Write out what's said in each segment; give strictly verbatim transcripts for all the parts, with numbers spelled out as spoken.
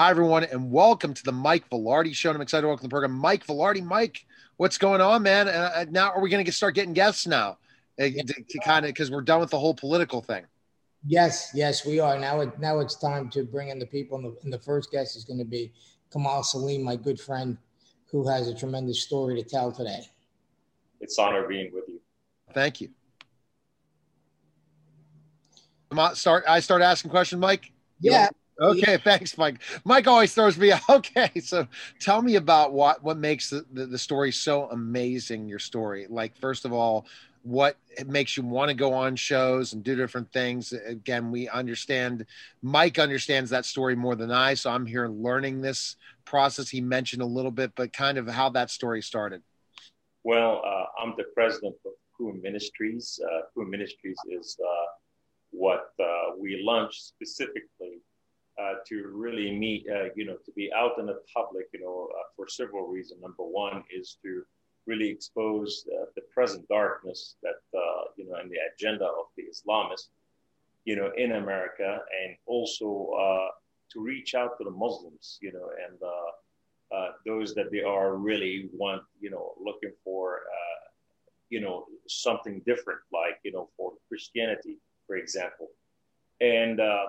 Hi, everyone, and welcome to the Mike Vilardi Show. And I'm excited to welcome to the program Mike Vilardi. Mike, what's going on, man? Uh, now, are we going to get start getting guests now? Uh, to, to kind of because we're done with the whole political thing. Yes, yes, we are. Now, it, now it's time to bring in the people. And the, and the first guest is going to be Kamal Saleem, my good friend, who has a tremendous story to tell today. It's an honor being with you. Thank you. Start. I start asking questions, Mike? Yeah. Okay, thanks, Mike. Mike always throws me out. Okay, so tell me about what, what makes the, the, the story so amazing, your story. Like, first of all, what makes you want to go on shows and do different things? Again, we understand, Mike understands that story more than I, so I'm here learning this process. He mentioned a little bit, but kind of how that story started. Well, uh, I'm the president of Kuhn Ministries. Uh, Kuhn Ministries is uh, what uh, we launched specifically Uh, to really meet, uh, you know, to be out in the public, you know, uh, for several reasons. Number one is to really expose uh, the present darkness that, uh, you know, and the agenda of the Islamists, you know, in America, and also uh, to reach out to the Muslims, you know, and uh, uh, those that they are really want, you know, looking for, uh, you know, something different, like, you know, for Christianity, for example. And, uh,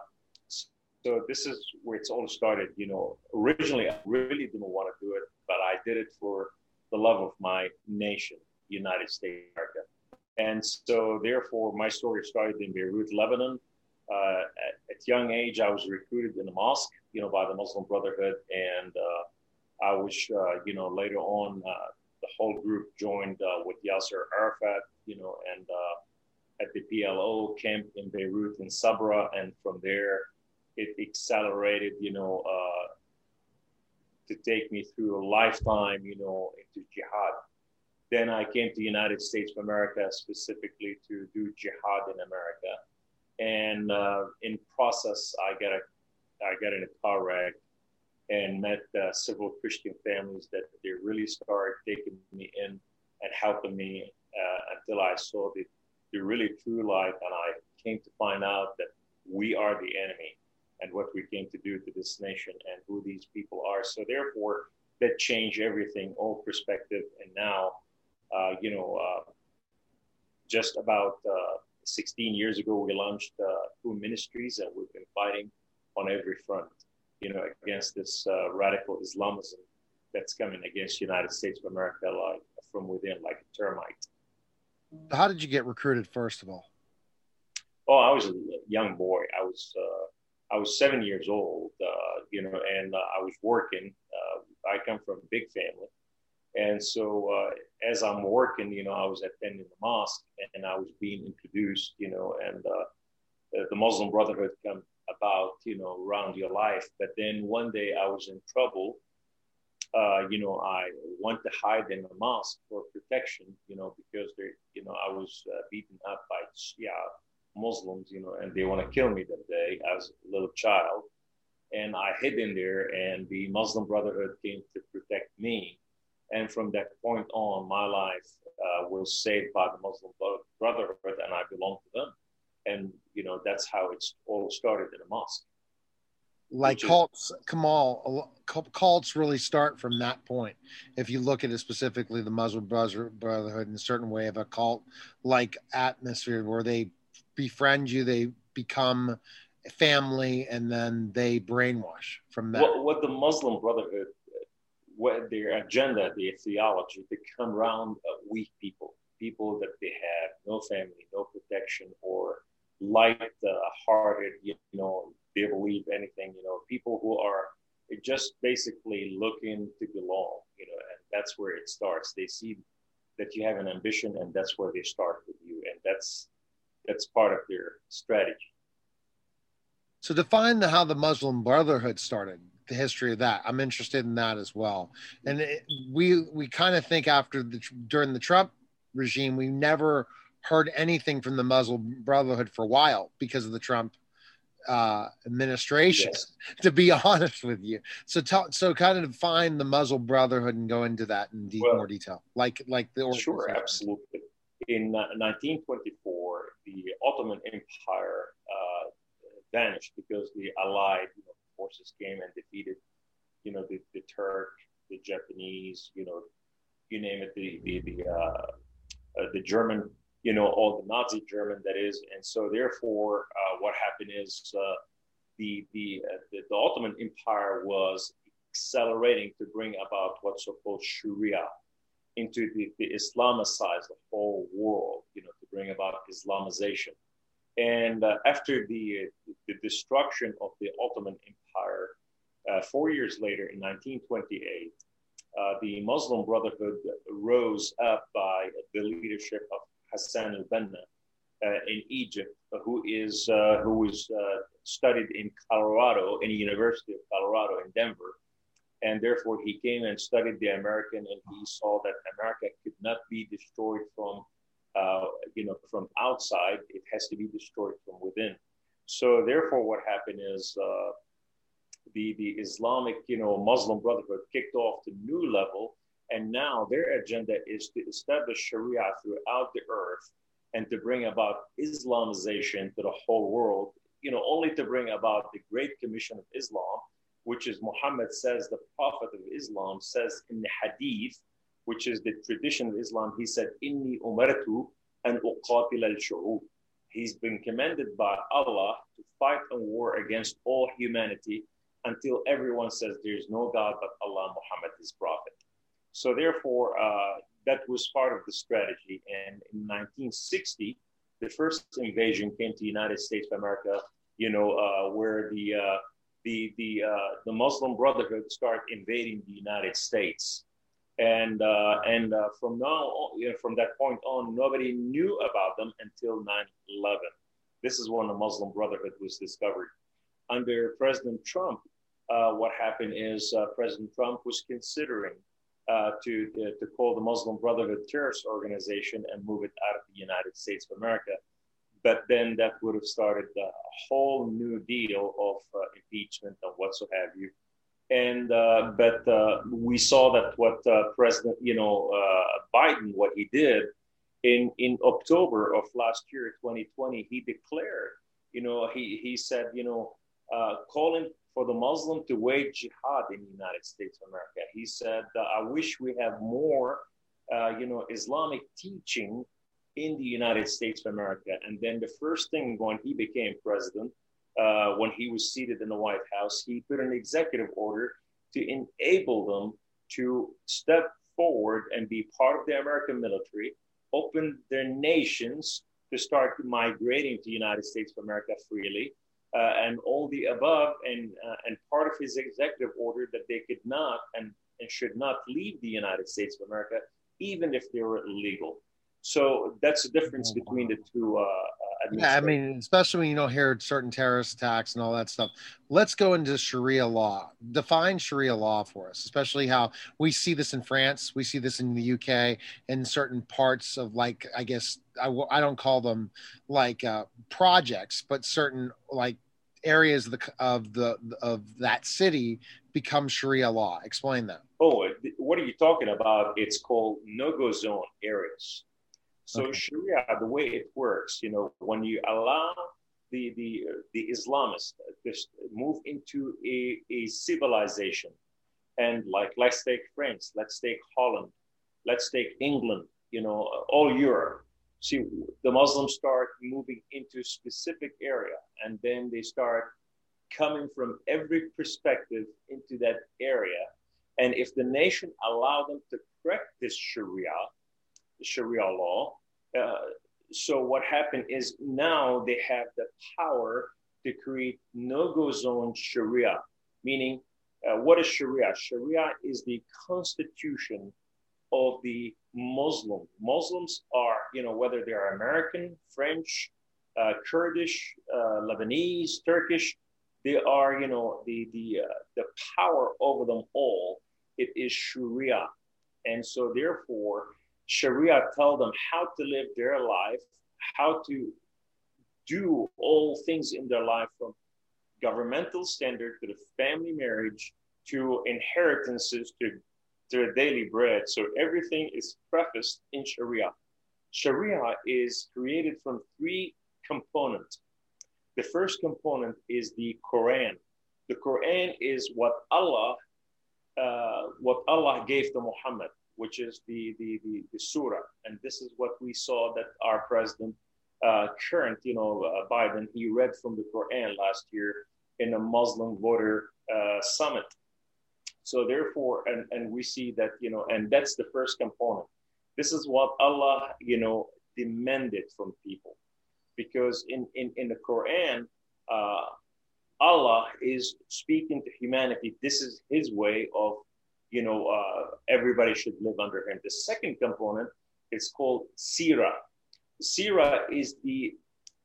So this is where it's all started. You know, originally I really didn't want to do it, but I did it for the love of my nation, United States of America. And so therefore my story started in Beirut, Lebanon. Uh, at, at young age, I was recruited in a mosque, you know, by the Muslim Brotherhood. And uh, I was, uh, you know, later on, uh, the whole group joined uh, with Yasser Arafat, you know, and uh, at the P L O camp in Beirut in Sabra. And from there, it accelerated, you know, uh, to take me through a lifetime, you know, into jihad. Then I came to the United States of America specifically to do jihad in America. And uh, in process, I got a, I got in a car wreck and met uh, several Christian families that they really started taking me in and helping me uh, until I saw the, the really true light. And I came to find out that we are the enemy, and what we came to do to this nation and who these people are. So therefore, that changed everything, all perspective. And now, uh, you know, uh, just about uh, sixteen years ago, we launched uh, Kuhn Ministries, and we've been fighting on every front, you know, against this uh, radical Islamism that's coming against the United States of America, like from within, like a termite. How did you get recruited, first of all? Oh, I was a young boy. I was... Uh, I was seven years old, uh, you know, and uh, I was working. Uh, I come from a big family. And so uh, as I'm working, you know, I was attending the mosque and I was being introduced, you know, and uh, the Muslim Brotherhood come about, you know, around your life. But then one day I was in trouble. Uh, you know, I went to hide in the mosque for protection, you know, because, they, you know, I was uh, beaten up by Shia Muslims, you know, and they want to kill me that day as a little child. And I hid in there, and the Muslim Brotherhood came to protect me. And from that point on, my life uh, was saved by the Muslim Brotherhood, and I belong to them. And, you know, that's how it's all started in a mosque. Like cults, Kamal, cults really start from that point. If you look at it specifically, the Muslim Brotherhood in a certain way of a cult-like atmosphere where they befriend you, they become family, and then they brainwash from that. What, what the Muslim Brotherhood, what their agenda, their theology, they come around weak people, people that they have no family, no protection, or light-hearted, you know, they believe anything, you know, people who are just basically looking to belong, you know, and that's where it starts. They see that you have an ambition, and that's where they start with you, and that's That's part of their strategy. So define the, how the Muslim Brotherhood started, the history of that. I'm interested in that as well. And it, we we kind of think after the during the Trump regime, we never heard anything from the Muslim Brotherhood for a while because of the Trump uh, administration, yes. To be honest with you. So tell, so kind of define the Muslim Brotherhood and go into that in deep, well, more detail. Like like the organization. Sure, absolutely. In nineteen twenty-four, the Ottoman Empire uh, vanished because the Allied, you know, forces came and defeated, you know, the, the Turk, the Japanese, you know, you name it, the the the, uh, uh, the German, you know, all the Nazi German that is. And so therefore, uh, what happened is uh, the the, uh, the the Ottoman Empire was accelerating to bring about what's so-called Sharia into the, the Islamicize the whole world, you know, to bring about Islamization. And uh, after the, the destruction of the Ottoman Empire, uh, four years later in nineteen twenty-eight, uh, the Muslim Brotherhood rose up by the leadership of Hassan al-Banna uh, in Egypt, who is uh, who is uh, studied in Colorado, in the University of Colorado in Denver. And therefore, he came and studied the American, and he saw that America could not be destroyed from, uh, you know, from outside. It has to be destroyed from within. So therefore, what happened is uh, the the Islamic, you know, Muslim Brotherhood kicked off to new level, and now their agenda is to establish Sharia throughout the earth and to bring about Islamization to the whole world. You know, only to bring about the Great Commission of Islam, which is Muhammad says, the Prophet of Islam says in the Hadith, which is the tradition of Islam, he said, Inni umartu an uqatil al-shu'ub. He's been commanded by Allah to fight a war against all humanity until everyone says there's no God but Allah, Muhammad is Prophet. So therefore, uh, that was part of the strategy. And in nineteen sixty, the first invasion came to the United States of America, you know, uh, where the... Uh, the the uh, the Muslim Brotherhood start invading the United States, and uh, and uh, from now on, you know, from that point on, nobody knew about them until nine eleven. This is when the Muslim Brotherhood was discovered. Under President Trump, uh, what happened is uh, President Trump was considering uh, to to call the Muslim Brotherhood terrorist organization and move it out of the United States of America. But then that would have started a whole new deal of uh, impeachment and what so have you. And uh, but uh, we saw that what uh, President, you know, uh, Biden, what he did in in October of last year, twenty twenty, he declared, you know, he he said, you know, uh, calling for the Muslim to wage jihad in the United States of America. He said, I wish we have more, uh, you know, Islamic teaching in the United States of America. And then the first thing when he became president, uh, when he was seated in the White House, he put an executive order to enable them to step forward and be part of the American military, open their nations to start migrating to the United States of America freely, uh, and all the above. And, uh, and part of his executive order that they could not and, and should not leave the United States of America, even if they were illegal. So that's the difference between the two. Uh, yeah, I mean, especially when you don't hear certain terrorist attacks and all that stuff. Let's go into Sharia law. Define Sharia law for us, especially how we see this in France. We see this in the U K and certain parts of, like, I guess, I, w- I don't call them like uh, projects, but certain like areas of the of the of that city become Sharia law. Explain that. Oh, what are you talking about? It's called no-go zone areas. So okay. Sharia, the way it works, you know, when you allow the the uh, the Islamists to move into a, a civilization, and like let's take France, let's take Holland, let's take England, you know, all Europe. See, the Muslims start moving into specific area, and then they start coming from every perspective into that area. And if the nation allow them to practice Sharia, Sharia law. Uh, so what happened is now they have the power to create no-go zone Sharia, meaning uh, what is Sharia? Sharia is the constitution of the Muslim. Muslims are, you know, whether they are American, French, uh, Kurdish, uh, Lebanese, Turkish, they are, you know, the, the, uh, the power over them all. It is Sharia. And so therefore, Sharia tell them how to live their life, how to do all things in their life, from governmental standard to the family marriage, to inheritances, to their daily bread. So everything is prefaced in Sharia. Sharia is created from three components. The first component is the Quran, The Quran is what Allah, uh, what Allah gave to Muhammad, which is the, the, the, the surah. And this is what we saw that our president, uh, current, you know, uh, Biden, he read from the Quran last year in a Muslim voter uh, summit. So therefore, and, and we see that, you know, and that's the first component. This is what Allah, you know, demanded from people. Because in, in, in the Quran, uh, Allah is speaking to humanity. This is his way of, you know, uh, everybody should live under him. The second component is called Sirah. Sirah is the,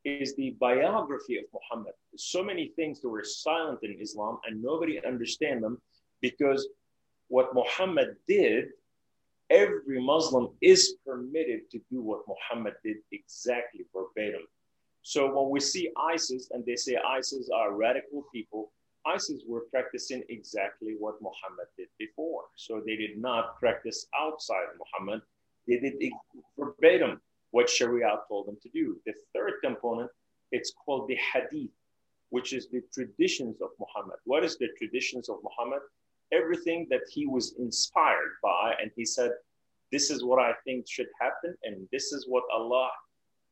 is the biography of Muhammad. So many things that were silent in Islam and nobody understand them, because what Muhammad did, every Muslim is permitted to do what Muhammad did exactly verbatim. So when we see ISIS and they say ISIS are radical people, ISIS were practicing exactly what Muhammad did before. So they did not practice outside Muhammad. They did verbatim what Sharia told them to do. The third component, it's called the Hadith, which is the traditions of Muhammad. What is the traditions of Muhammad? Everything that he was inspired by, and he said, this is what I think should happen, and this is what Allah,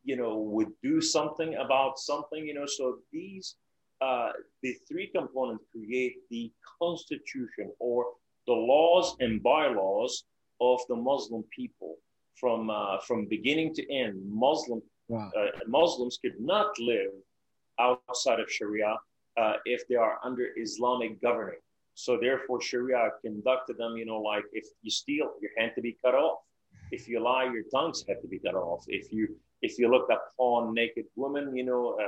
you know, would do something about something, you know. So these, uh, the three components create the constitution or the laws and bylaws of the Muslim people from uh, from beginning to end. Muslim wow. uh, Muslims could not live outside of Sharia uh, if they are under Islamic governing. So therefore, Sharia conducted them, you know, like if you steal, your hand to be cut off. If you lie, your tongues have to be cut off. If you if you look upon naked women, you know, uh,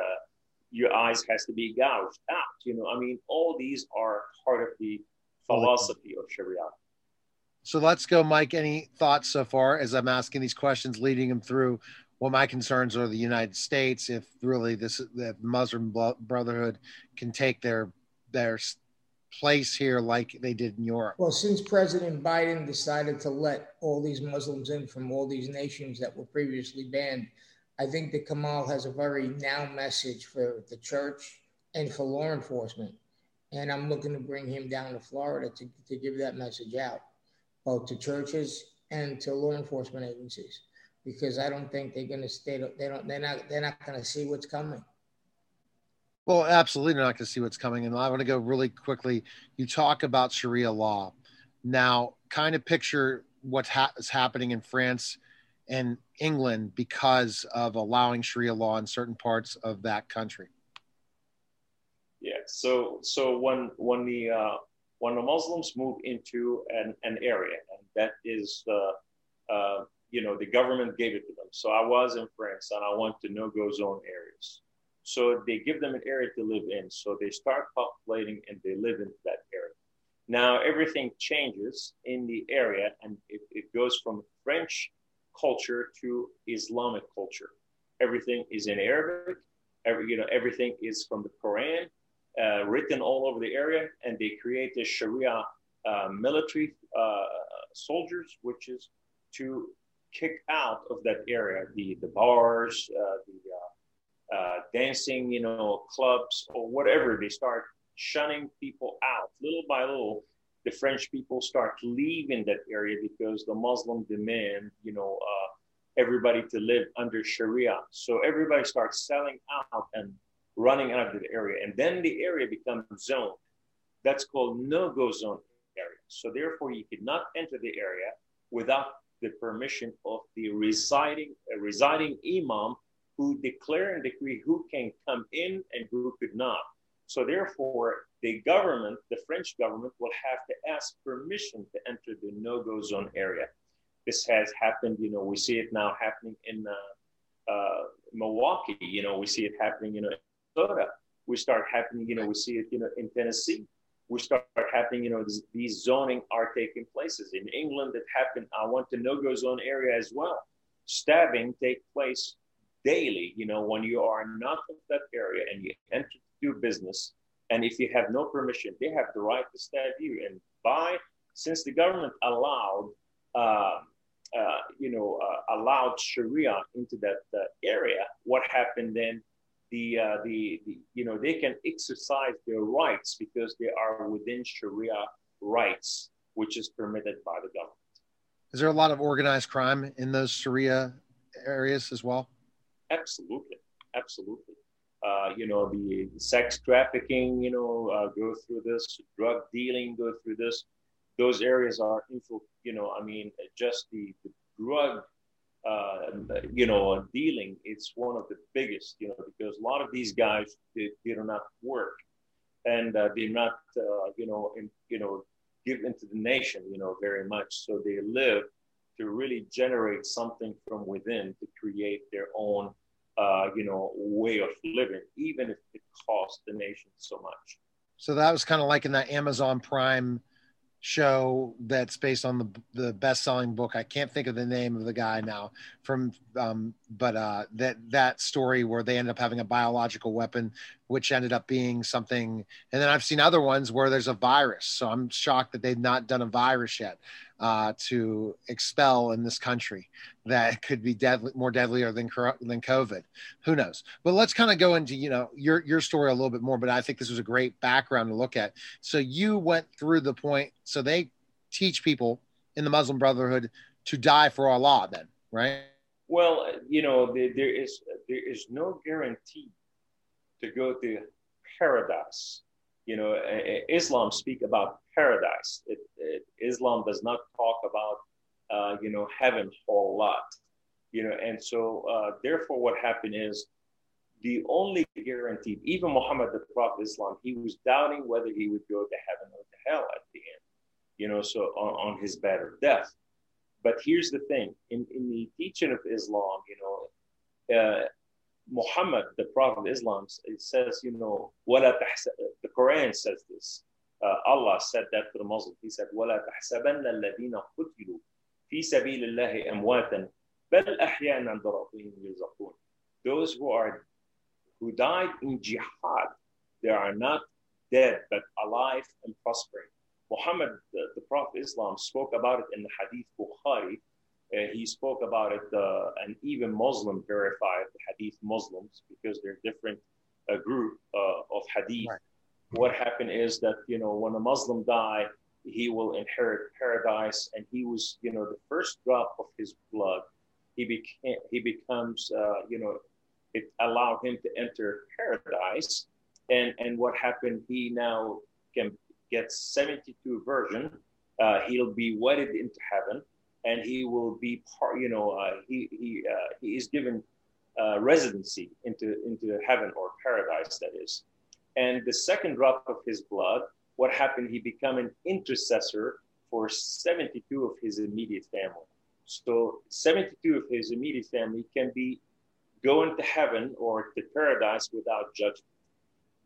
your eyes has to be gouged out. You know, I mean, all these are part of the philosophy of Sharia. So let's go, Mike. Any thoughts so far as I'm asking these questions, leading them through what my concerns are the United States, if really this the Muslim Brotherhood can take their their place here like they did in Europe? Well, since President Biden decided to let all these Muslims in from all these nations that were previously banned, I think that Kamal has a very now message for the church and for law enforcement. And I'm looking to bring him down to Florida to, to give that message out, both to churches and to law enforcement agencies, because I don't think they're going to stay, they don't, they're not, they're not going to see what's coming. Well, absolutely not going to see what's coming. And I want to go really quickly. You talk about Sharia law. Now, kind of picture what ha- is happening in France and England because of allowing Sharia law in certain parts of that country. Yeah. So, so when when the uh, when the Muslims move into an, an area, and that is, uh, uh, you know, the government gave it to them. So I was in France, and I went to no-go zone areas. So they give them an area to live in. So they start populating and they live in that area. Now everything changes in the area, and it, it goes from French culture to Islamic culture. Everything is in Arabic. Every, you know, everything is from the Quran, uh, written all over the area. And they create the Sharia uh, military uh, soldiers, which is to kick out of that area the the bars, uh, the uh, Uh, dancing, you know, clubs or whatever. They start shunning people out. Little by little, the French people start leaving that area because the Muslim demand, you know, uh, everybody to live under Sharia. So everybody starts selling out and running out of the area. And then the area becomes zoned. That's called no-go zone area. So therefore, you could not enter the area without the permission of the residing, uh, residing imam, who declare and decree who can come in and who could not. So therefore, the government, the French government, will have to ask permission to enter the no-go zone area. This has happened, you know, we see it now happening in uh, uh, Milwaukee, you know, we see it happening, you know, in Minnesota. We start happening, you know, we see it, you know, in Tennessee. We start happening, you know, these, these zoning are taking places. In England, it happened. I went to no-go zone area as well. Stabbing take place daily, you know, when you are not in that area and you enter to do business, and if you have no permission, they have the right to stab you. And by, since the government allowed, uh, uh, you know, uh, allowed Sharia into that uh, area, what happened then? the, uh, the, the, you know, they can exercise their rights because they are within Sharia rights, which is permitted by the government. Is there a lot of organized crime in those Sharia areas as well? Absolutely. Absolutely. Uh, you know, the sex trafficking, you know, uh, go through this, drug dealing, go through this. Those areas are, info, you know, I mean, just the, the drug, uh, you know, dealing, it's one of the biggest, you know, because a lot of these guys, they, they do not work and uh, they're not, uh, you know, in, you know, give into the nation, you know, very much. So they live to really generate something from within to create their own, uh, you know, way of living, even if it costs the nation so much. So that was kind of like in that Amazon Prime show that's based on the the best-selling book. I can't think of the name of the guy now from, um, but uh, that that story where they ended up having a biological weapon, which ended up being something. And then I've seen other ones where there's a virus. So I'm shocked that they've not done a virus yet uh, to expel in this country that could be deadly, more deadlier than than COVID. Who knows? But let's kind of go into, you know, your your story a little bit more. But I think this was a great background to look at. So you went through the point. So they teach people in the Muslim Brotherhood to die for Allah, then, right? Well, you know, there, there is there is no guarantee to go to paradise. You know, Islam speak about paradise. It, it, Islam does not talk about, uh, you know, heaven for a lot. You know, and so uh, therefore what happened is the only guaranteed, even Muhammad, the Prophet of Islam, he was doubting whether he would go to heaven or to hell at the end, you know, so on, on his bed of death. But here's the thing, in, in the teaching of Islam, you know, uh, Muhammad, the Prophet of Islam, it says, you know, وَلَا تحسب, the Quran says this. Uh, Allah said that to the Muslims. He said, وَلَا تَحْسَبَنَّ الَّذِينَ قُتِلُوا فِي سَبِيلِ اللَّهِ أَمْوَاتًا بَلْ أَحْيَاءً عِنْدَ رَبِّهِمْ يُرْزَقُونَ. Those who are who died in jihad, they are not dead, but alive and prospering. Muhammad, the, the Prophet of Islam, spoke about it in the Hadith Bukhari. Uh, he spoke about it, uh, and even Muslim verified the Hadith Muslims because they're different uh, group uh, of Hadith. Right. What happened is that, you know, when a Muslim die, he will inherit paradise, and he was, you know, the first drop of his blood. He became, he becomes, uh, you know, it allowed him to enter paradise, and and what happened? He now can get seventy-two virgin. Uh, he'll be wedded into heaven. And he will be part, you know, uh, he he uh, he is given uh, residency into into heaven or paradise, that is. And the second drop of his blood, what happened? He became an intercessor for seventy-two of his immediate family. So seventy-two of his immediate family can be going to heaven or to paradise without judgment.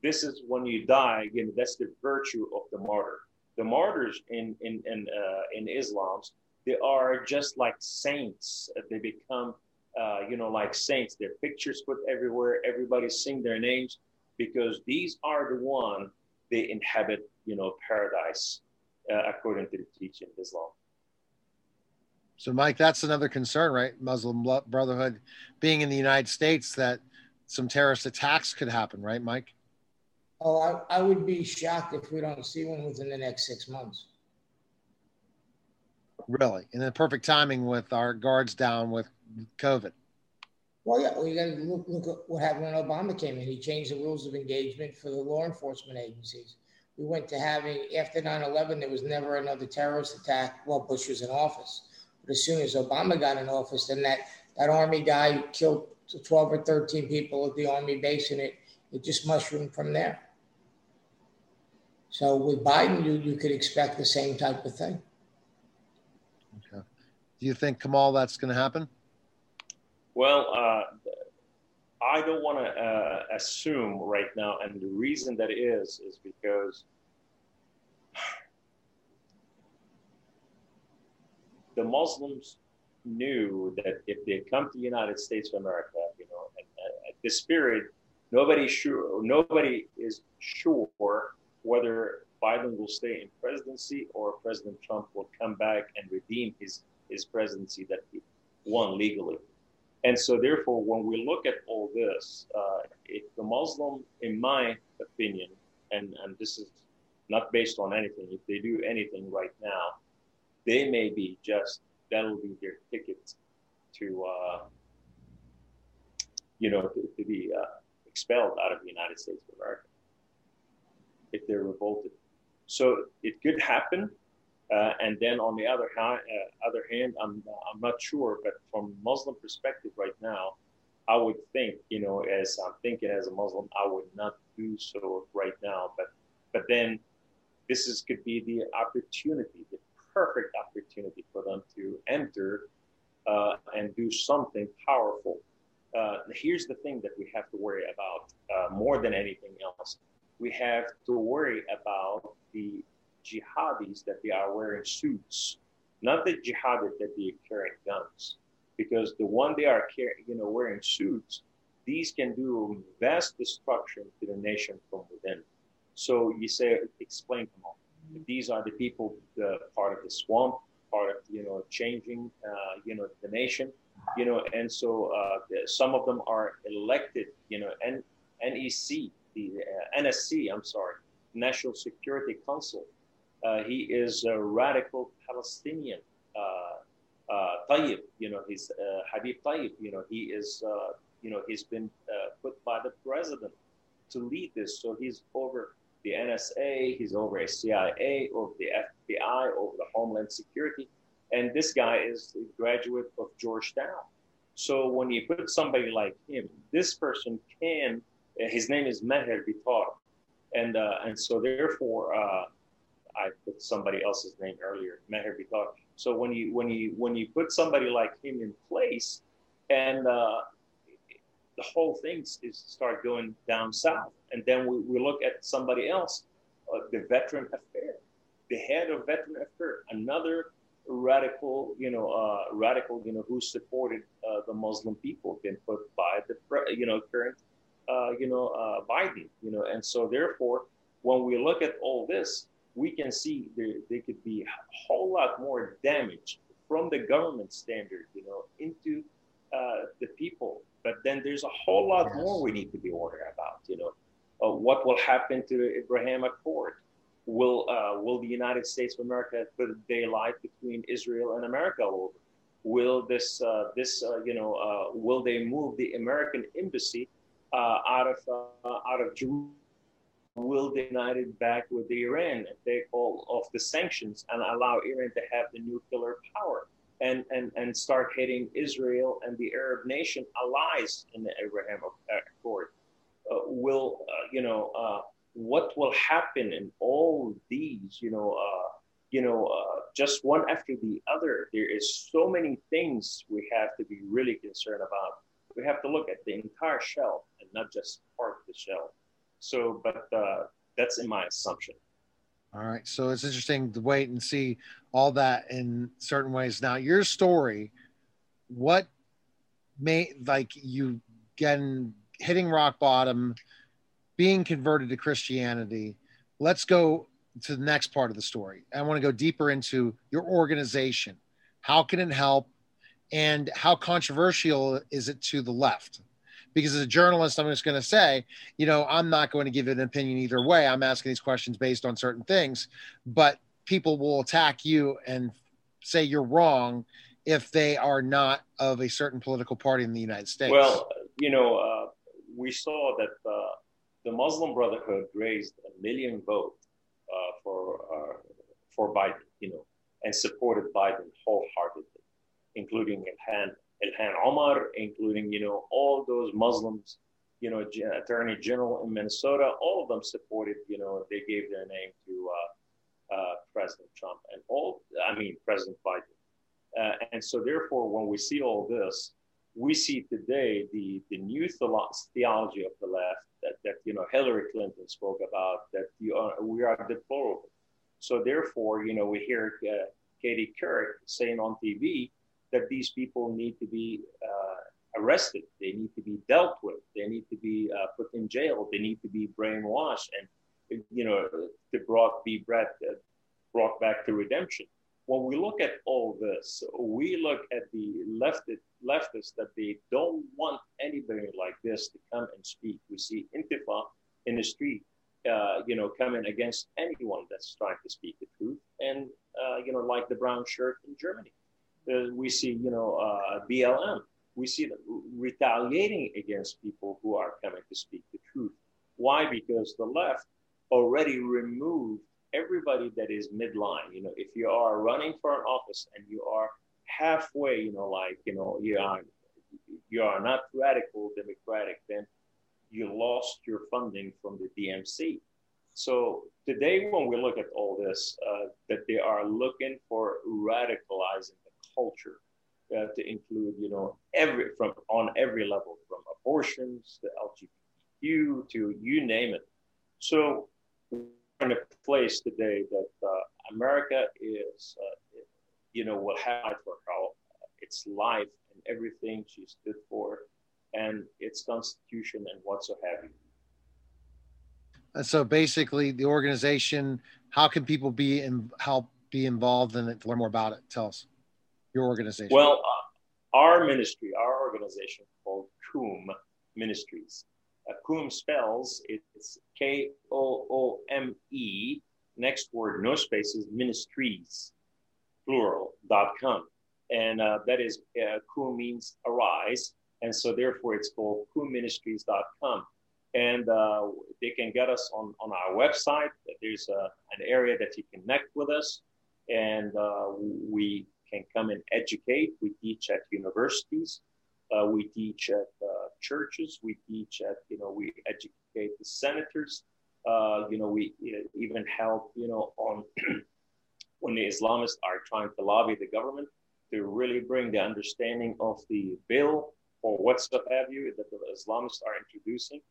This is when you die. Again, that's the virtue of the martyr. The martyrs in in in uh, in Islam, they are just like saints. They become, uh, you know, like saints. Their pictures put everywhere. Everybody sing their names because these are the one they inhabit, you know, paradise, uh, according to the teaching of Islam. So, Mike, that's another concern, right? Muslim Brotherhood being in the United States, that some terrorist attacks could happen, right, Mike? Oh, I, I would be shocked if we don't see one within the next six months. Really, and the perfect timing with our guards down with COVID. Well, yeah, we got to look, look at what happened when Obama came in. He changed the rules of engagement for the law enforcement agencies. We went to having, after nine eleven, there was never another terrorist attack while Bush was in office. But as soon as Obama got in office, then that, that Army guy killed twelve or thirteen people at the Army base, and it, it just mushroomed from there. So with Biden, you, you could expect the same type of thing. Do you think, Kamal, that's going to happen? Well, uh, I don't want to uh, assume right now. And the reason that is, is because the Muslims knew that if they come to the United States of America, you know, at, at this period, nobody sure, nobody is sure whether Biden will stay in presidency or President Trump will come back and redeem his his presidency that he won legally. And so therefore, when we look at all this, uh, if the Muslim, in my opinion, and, and this is not based on anything, if they do anything right now, they may be just, that'll be their ticket to, uh, you know, to, to be uh, expelled out of the United States of America if they're revolted. So it could happen. Uh, and then on the other, ha- uh, other hand, I'm, I'm not sure, but from Muslim perspective right now, I would think, you know, as I'm thinking as a Muslim, I would not do so right now. But but then this is could be the opportunity, the perfect opportunity for them to enter uh, and do something powerful. Uh, here's the thing that we have to worry about uh, more than anything else. We have to worry about the jihadis that they are wearing suits, not the jihadis that they are carrying guns, because the one they are carrying, you know, wearing suits, these can do vast destruction to the nation from within. So you say, explain them all. These are the people, the part of the swamp, part of, you know, changing, uh, you know, the nation, you know, and so uh, the, some of them are elected, you know, and N E C, the uh, N S C, I'm sorry, National Security Council. Uh, he is a radical Palestinian, uh, uh, Tayyib, you know, he's uh, Habib Tayyib, you know, he is, uh, you know, he's been uh, put by the president to lead this. So he's over the N S A, he's over C I A, over the F B I, over the Homeland Security. And this guy is a graduate of Georgetown. So when you put somebody like him, this person can, his name is Meher Bitar. And, uh, and so therefore, uh, I put somebody else's name earlier, Meher Bitar. So when you when you when you put somebody like him in place, and uh, the whole thing is start going down south, and then we, we look at somebody else, uh, the Veteran Affairs, the head of Veteran Affairs, another radical, you know, uh, radical, you know, who supported uh, the Muslim people, been put by the pre- you know current, uh, you know, uh, Biden, you know, and so therefore, when we look at all this, we can see there, there could be a whole lot more damage from the government standard, you know, into uh, the people. But then there's a whole lot yes. more we need to be worried about, you know. Uh, what will happen to the Abraham Accord? Will uh, will the United States of America put a daylight between Israel and America over? Will this, uh, this uh, you know, uh, will they move the American embassy uh, out of uh, out of Jerusalem? Will the United back with the Iran and take all of the sanctions and allow Iran to have the nuclear power and, and, and start hitting Israel and the Arab nation allies in the Abraham Accord? Uh, will, uh, you know, uh, what will happen in all these, you know, uh, you know, uh, just one after the other? There is so many things we have to be really concerned about. We have to look at the entire shell and not just part of the shell. So, but uh, that's in my assumption. All right. So it's interesting to wait and see all that in certain ways. Now, your story, what made, like you getting, hitting rock bottom, being converted to Christianity. Let's go to the next part of the story. I want to go deeper into your organization. How can it help? And how controversial is it to the left? Because as a journalist, I'm just going to say, you know, I'm not going to give an opinion either way. I'm asking these questions based on certain things, but people will attack you and say you're wrong if they are not of a certain political party in the United States. Well, you know, uh, we saw that uh, the Muslim Brotherhood raised a million votes uh, for uh, for Biden, you know, and supported Biden wholeheartedly, including Ilhan. Ilhan Omar, including, you know, all those Muslims, you know, G- Attorney General in Minnesota, all of them supported, you know, they gave their name to uh, uh, President Trump and all, I mean, President Biden. Uh, and so therefore, when we see all this, we see today the, the new theology of the left that, that, you know, Hillary Clinton spoke about, that you are, we are deplorable. So therefore, you know, we hear uh, Katie Couric saying on T V, that these people need to be uh, arrested, they need to be dealt with, they need to be uh, put in jail, they need to be brainwashed and, you know, to brought, be brought, uh, brought back to redemption. when we look at all this, we look at the leftist, leftists that they don't want anybody like this to come and speak. We see Intifa in the street, uh, you know, coming against anyone that's trying to speak the truth. And, uh, you know, like the brown shirt in Germany. Uh, we see, you know, uh, B L M. We see them retaliating against people who are coming to speak the truth. Why? Because the left already removed everybody that is midline. You know, if you are running for an office and you are halfway, you know, like, you know, you are, you are not radical democratic, then you lost your funding from the D M C. So today, when we look at all this, uh, that they are looking for radicalizing the culture uh, to include, you know, every from on every level, from abortions to L G B T Q to you name it. So we're in a place today that uh, America is, uh, you know, will have for how its life and everything she stood for, and its constitution and whatsoever. And so basically the organization, how can people be in, help be involved in it to learn more about it? Tell us your organization. Well, uh, our ministry, our organization called Kuhn Ministries. Uh, Kuhn spells, it, it's K O O M E, next word, no spaces, ministries, plural, dot com. And uh, that is, uh, Kuhn means arise. And so therefore it's called kuhn ministries dot com. And uh, they can get us on, on our website. There's a, an area that you connect with us, and uh, we can come and educate. We teach at universities, uh, we teach at uh, churches, we teach at, you know, we educate the senators. Uh, you know, we even help, you know, on when the Islamists are trying to lobby the government to really bring the understanding of the bill or whatsoever have you that the Islamists are introducing.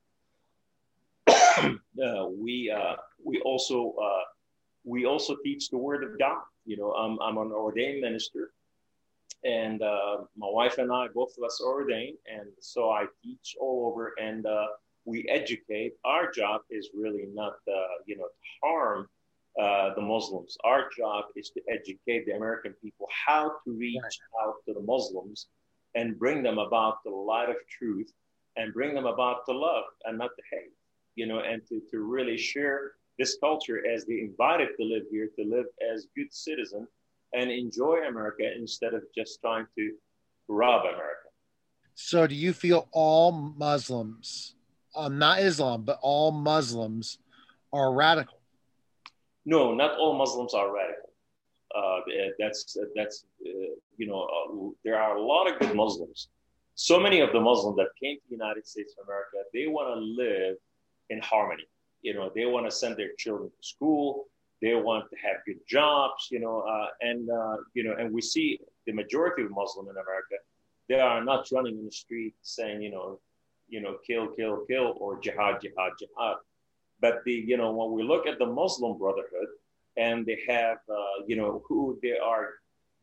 Uh, we uh, we also uh, we also teach the Word of God. You know, I'm I'm an ordained minister, and uh, my wife and I, both of us, are ordained, and so I teach all over, and uh, we educate. Our job is really not, uh, you know, to harm uh, the Muslims. Our job is to educate the American people how to reach out to the Muslims and bring them about the light of truth, and bring them about to love and not to hate. You know, and to, to really share this culture as they invited to live here, to live as good citizens and enjoy America instead of just trying to rob America. So do you feel all Muslims, um, not Islam, but all Muslims are radical? No, not all Muslims are radical. Uh, that's, that's uh, you know, uh, there are a lot of good Muslims. So many of the Muslims that came to the United States of America, they want to live in harmony. You know, they want to send their children to school. They want to have good jobs, you know, uh, and, uh, you know, and we see the majority of Muslims in America, they are not running in the street saying, you know, you know, kill, kill, kill, or jihad, jihad, jihad. But the, you know, when we look at the Muslim Brotherhood and they have, uh, you know, who they are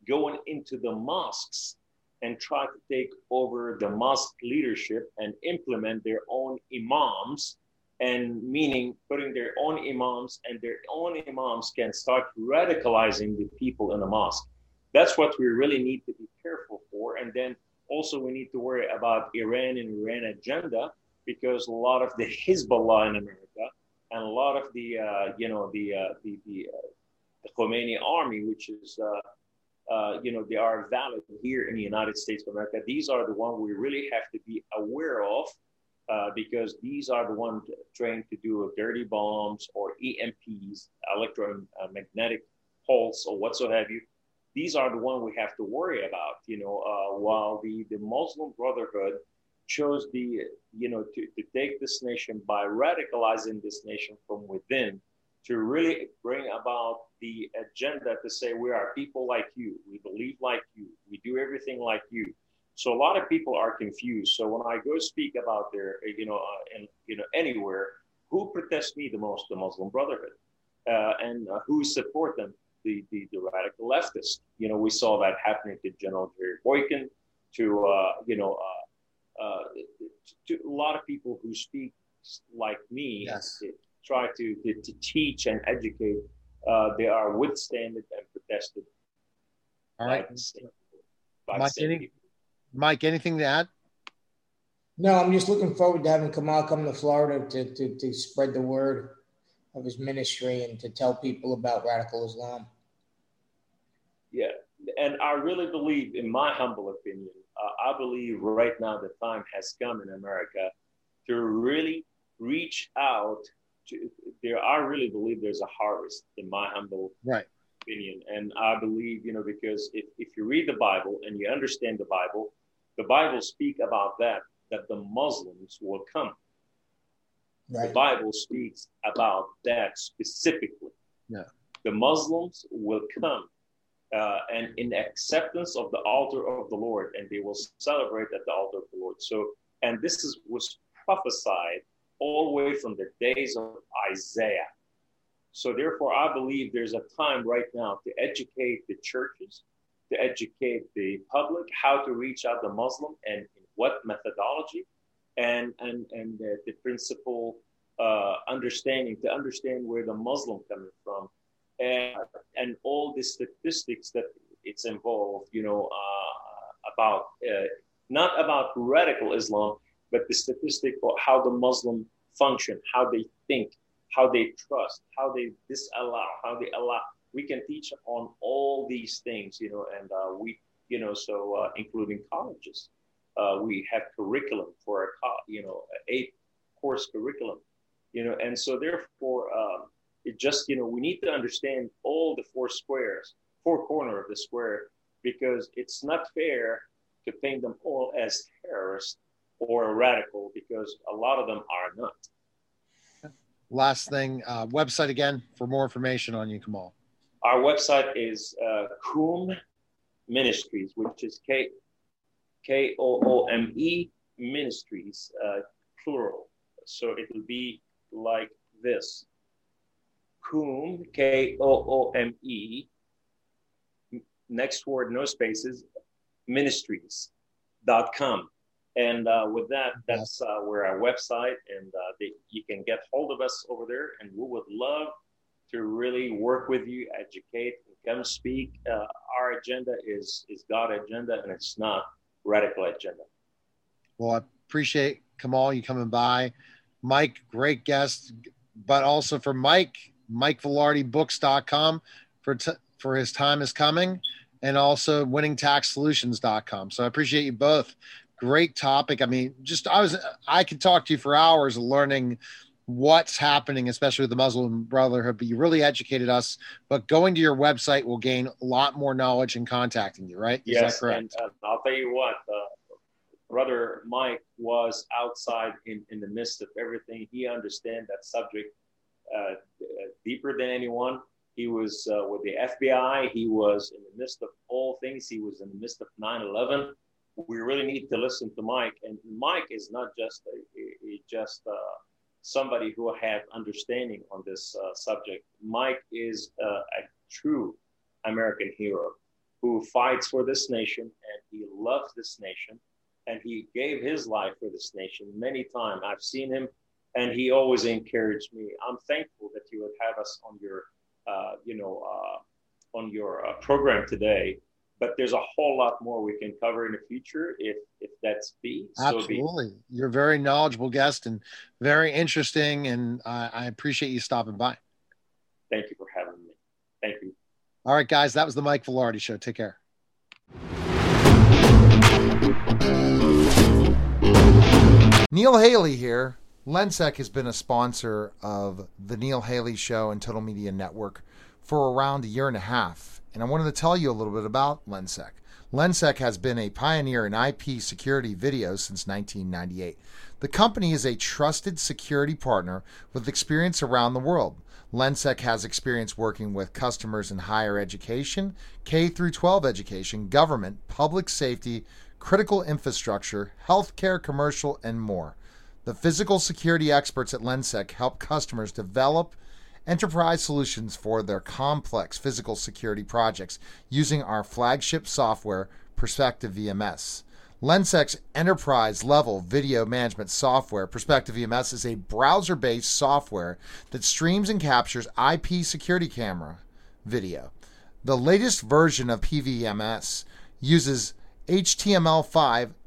going into the mosques and try to take over the mosque leadership and implement their own imams, and meaning putting their own imams, and their own imams can start radicalizing the people in the mosque. That's what we really need to be careful for. And then also we need to worry about Iran and Iran agenda, because a lot of the Hezbollah in America and a lot of the, uh, you know, the, uh, the, the, uh, the Khomeini army, which is, uh, uh, you know, they are valid here in the United States of America. These are the ones we really have to be aware of. Uh, because these are the ones trained to do dirty bombs or E M Ps, electromagnetic pulse, or what so have you. These are the ones we have to worry about, you know, uh, while the, the Muslim Brotherhood chose the, you know, to, to take this nation by radicalizing this nation from within to really bring about the agenda to say, we are people like you, we believe like you, we do everything like you. So a lot of people are confused. So when I go speak about their, you know, uh, and you know, anywhere, who protests me the most? The Muslim Brotherhood, uh, and uh, who support them? The, the the radical leftists. You know, we saw that happening to General Jerry Boykin, to uh, you know, uh, uh, to, to a lot of people who speak like me, yes. to try to, to to teach and educate. Uh, they are withstanded and protested All right. Mike, any, Mike, anything to add? No, I'm just looking forward to having Kamal come to Florida to, to, to spread the word of his ministry and to tell people about radical Islam. Yeah, and I really believe, in my humble opinion, uh, I believe right now the time has come in America to really reach out. To, there, I really believe there's a harvest, in my humble right. opinion. And I believe, you know, because if, if you read the Bible and you understand the Bible, the Bible speaks about that, that the Muslims will come. Right. The Bible speaks about that specifically. Yeah. The Muslims will come uh, and in acceptance of the altar of the Lord, and they will celebrate at the altar of the Lord. So, and this is was prophesied all the way from the days of Isaiah. So therefore, I believe there's a time right now to educate the churches, to educate the public, how to reach out the Muslim and in what methodology, and and, and the, the principal uh, understanding, to understand where the Muslim coming from, and, and all the statistics that it's involved, you know, uh, about, uh, not about radical Islam, but the statistic of how the Muslim function, how they think, how they trust, how they disallow, how they allow. We can teach on all these things, you know, and uh, we, you know, so uh, including colleges. Uh, we have curriculum for a, co- you know, eight course curriculum, you know, and so therefore, um, it just, you know, we need to understand all the four squares, four corner of the square, because it's not fair to paint them all as terrorists or radical, because a lot of them are not. Last thing, uh, website again for more information on you, Kamal. Our website is uh, Kuhn Ministries, which is K. K O O M E Ministries, uh, plural. So it will be like this. Kuhn, K O O M E, next word, no spaces, ministries dot com. And uh, with that, that's uh, where our website, and uh, they, you can get hold of us over there, and we would love to really work with you, educate, and come speak. Uh, our agenda is, is God's agenda, and it's not radical agenda. Well, I appreciate Kamal, you coming by. Mike, great guest, but also for Mike, mike vilardi books dot com for, t- for his time is coming, and also winning tax solutions dot com. So I appreciate you both. Great topic. I mean, just, I was, I could talk to you for hours learning what's happening, especially with the Muslim Brotherhood, but you really educated us. But going to your website will gain a lot more knowledge and contacting you, right? Is yes, that correct? And, uh, I'll tell you what, uh, Brother Mike was outside in, in the midst of everything. He understands that subject uh, deeper than anyone. He was uh, with the F B I. He was in the midst of all things. He was in the midst of nine eleven. We really need to listen to Mike. And Mike is not just a, a, a just uh, somebody who has understanding on this uh, subject. Mike is uh, a true American hero who fights for this nation, and he loves this nation, and he gave his life for this nation many times. I've seen him, and he always encouraged me. I'm thankful that you would have us on your, uh, you know, uh, on your uh, program today. But there's a whole lot more we can cover in the future if if that's be. Absolutely. So be. You're a very knowledgeable guest and very interesting, and I, I appreciate you stopping by. Thank you for having me. Thank you. All right, guys, that was the Mike Vilardi Show. Take care. Neil Haley here. Lensec has been a sponsor of the Neil Haley Show and Total Media Network for around a year and a half. And I wanted to tell you a little bit about Lensec. Lensec has been a pioneer in I P security video since nineteen ninety-eight. The company is a trusted security partner with experience around the world. Lensec has experience working with customers in higher education, K through twelve education, government, public safety, critical infrastructure, healthcare, commercial, and more. The physical security experts at Lensec help customers develop enterprise solutions for their complex physical security projects using our flagship software, Perspective V M S. Lensec's enterprise-level video management software, Perspective V M S, is a browser-based software that streams and captures I P security camera video. The latest version of P V M S uses H T M L five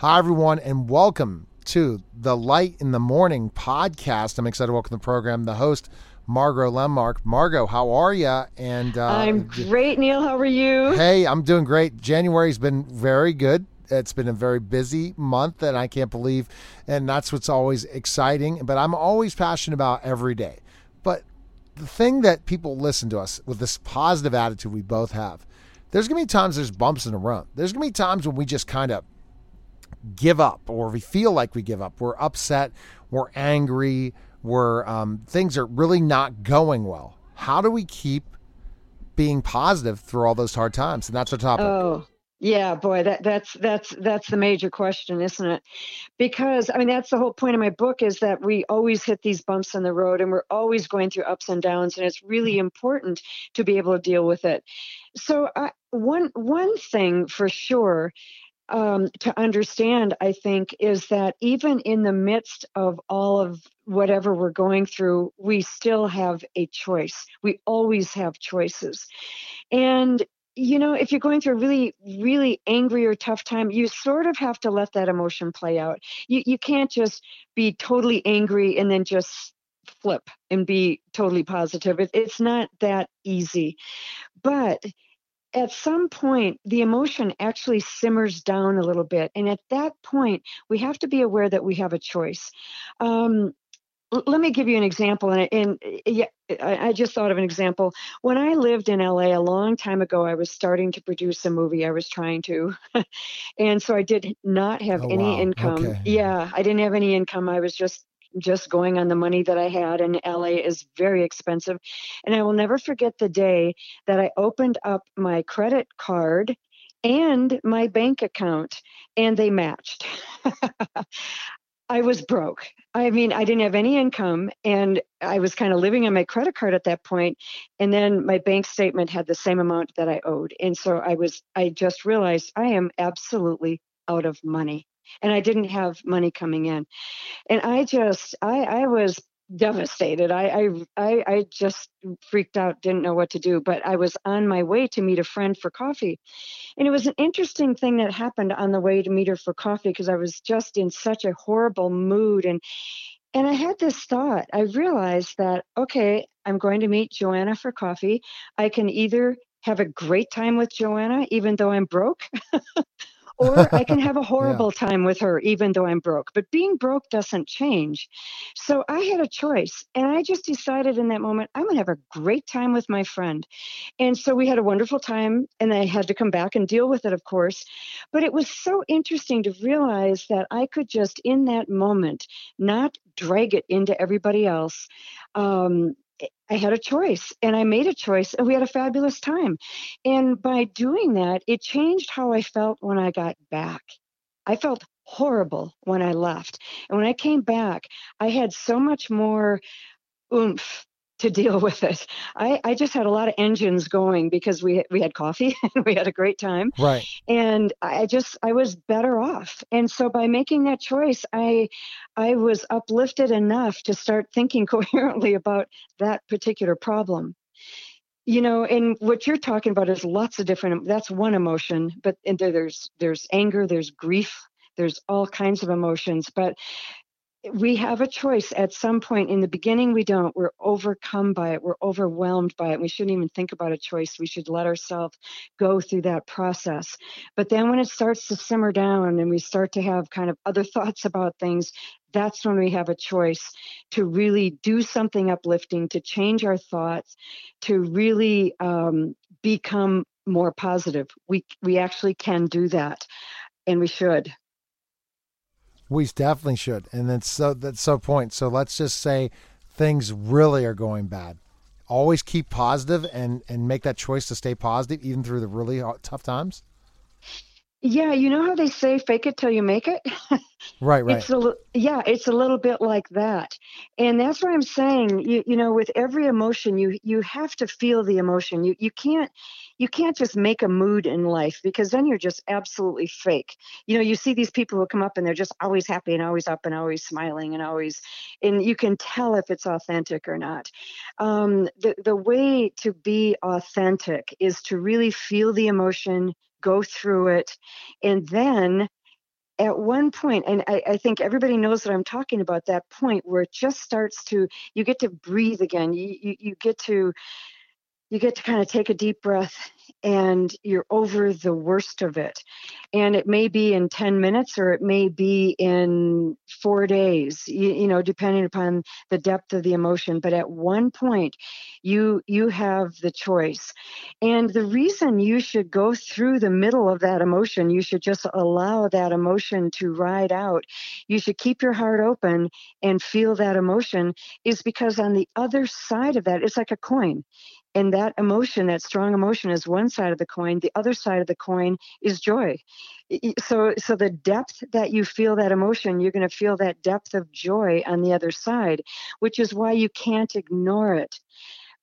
Hi, everyone, and welcome to the Light in the Morning podcast. I'm excited to welcome to the program the host, Margo Lenmark. Margo, how are you? And uh, I'm great, Neil. How are you? Hey, I'm doing great. January's been very good. It's been a very busy month, and I can't believe, and that's what's always exciting. But I'm always passionate about every day. But the thing that people listen to us with this positive attitude we both have, there's going to be times there's bumps in the road. There's going to be times when we just kind of give up, or we feel like we give up. We're upset, we're angry, we're um, things are really not going well. How do we keep being positive through all those hard times? And that's our topic. Oh, yeah, boy, that that's that's that's the major question, isn't it? Because I mean, that's the whole point of my book, is that we always hit these bumps in the road, and we're always going through ups and downs, and it's really important to be able to deal with it. So I, one one thing for sure. Um, to understand, I think, is that even in the midst of all of whatever we're going through, we still have a choice. We always have choices. And, you know, if you're going through a really, really angry or tough time, you sort of have to let that emotion play out. You you can't just be totally angry and then just flip and be totally positive. It, it's not that easy. But at some point, the emotion actually simmers down a little bit. And at that point, we have to be aware that we have a choice. Um, l- let me give you an example. And, and yeah, I, I just thought of an example. When I lived in L A a long time ago, I was starting to produce a movie. I was trying to. And so I did not have oh, any wow. income. Okay. Yeah, I didn't have any income. I was just just going on the money that I had, and L A is very expensive. And I will never forget the day that I opened up my credit card and my bank account, and they matched. I was broke. I mean, I didn't have any income, and I was kind of living on my credit card at that point. And then my bank statement had the same amount that I owed. And so I was, I just realized I am absolutely out of money. And I didn't have money coming in. And I just, I, I was devastated. I, I, I just freaked out, didn't know what to do. But I was on my way to meet a friend for coffee. And it was an interesting thing that happened on the way to meet her for coffee, because I was just in such a horrible mood. And, and I had this thought. I realized that, okay, I'm going to meet Joanna for coffee. I can either have a great time with Joanna, even though I'm broke, or I can have a horrible yeah. time with her, even though I'm broke. But being broke doesn't change. So I had a choice. And I just decided in that moment, I'm going to have a great time with my friend. And so we had a wonderful time. And I had to come back and deal with it, of course. But it was so interesting to realize that I could just, in that moment, not drag it into everybody else. Um, I had a choice, and I made a choice, and we had a fabulous time. And by doing that, it changed how I felt when I got back. I felt horrible when I left. And when I came back, I had so much more oomph to deal with it. I, I just had a lot of engines going, because we we had coffee and we had a great time. Right. And I just, I was better off. And so by making that choice, I I was uplifted enough to start thinking coherently about that particular problem. You know, and what you're talking about is lots of different, that's one emotion, but and there's there's anger, there's grief, there's all kinds of emotions. But we have a choice at some point. In the beginning, we don't. We're overcome by it. We're overwhelmed by it. We shouldn't even think about a choice. We should let ourselves go through that process. But then when it starts to simmer down and we start to have kind of other thoughts about things, that's when we have a choice to really do something uplifting, to change our thoughts, to really um, become more positive. We we actually can do that, and we should. We definitely should. And that's so, that's so point. So let's just say things really are going bad. always keep positive and, and make that choice to stay positive even through the really tough times? Yeah, you know how they say fake it till you make it? Right, right. It's a, yeah, it's a little bit like that. And that's what I'm saying. You, you know, with every emotion, you you have to feel the emotion. You you can't you can't just make a mood in life, because then you're just absolutely fake. You know, you see these people who come up and they're just always happy and always up and always smiling and always, and you can tell if it's authentic or not. Um, the the way to be authentic is to really feel the emotion, go through it. And then at one point, and I, I think everybody knows that I'm talking about, that point where it just starts to, you get to breathe again. You, you, you get to, you get to kind of take a deep breath, and you're over the worst of it. And it may be in ten minutes, or it may be in four days, you, you know, depending upon the depth of the emotion. But at one point, you you have the choice. And the reason you should go through the middle of that emotion, you should just allow that emotion to ride out. You should keep your heart open and feel that emotion, is because on the other side of that, it's like a coin. And that emotion, that strong emotion, is one side of the coin. The other side of the coin is joy. So so the depth that you feel that emotion, you're going to feel that depth of joy on the other side, which is why you can't ignore it.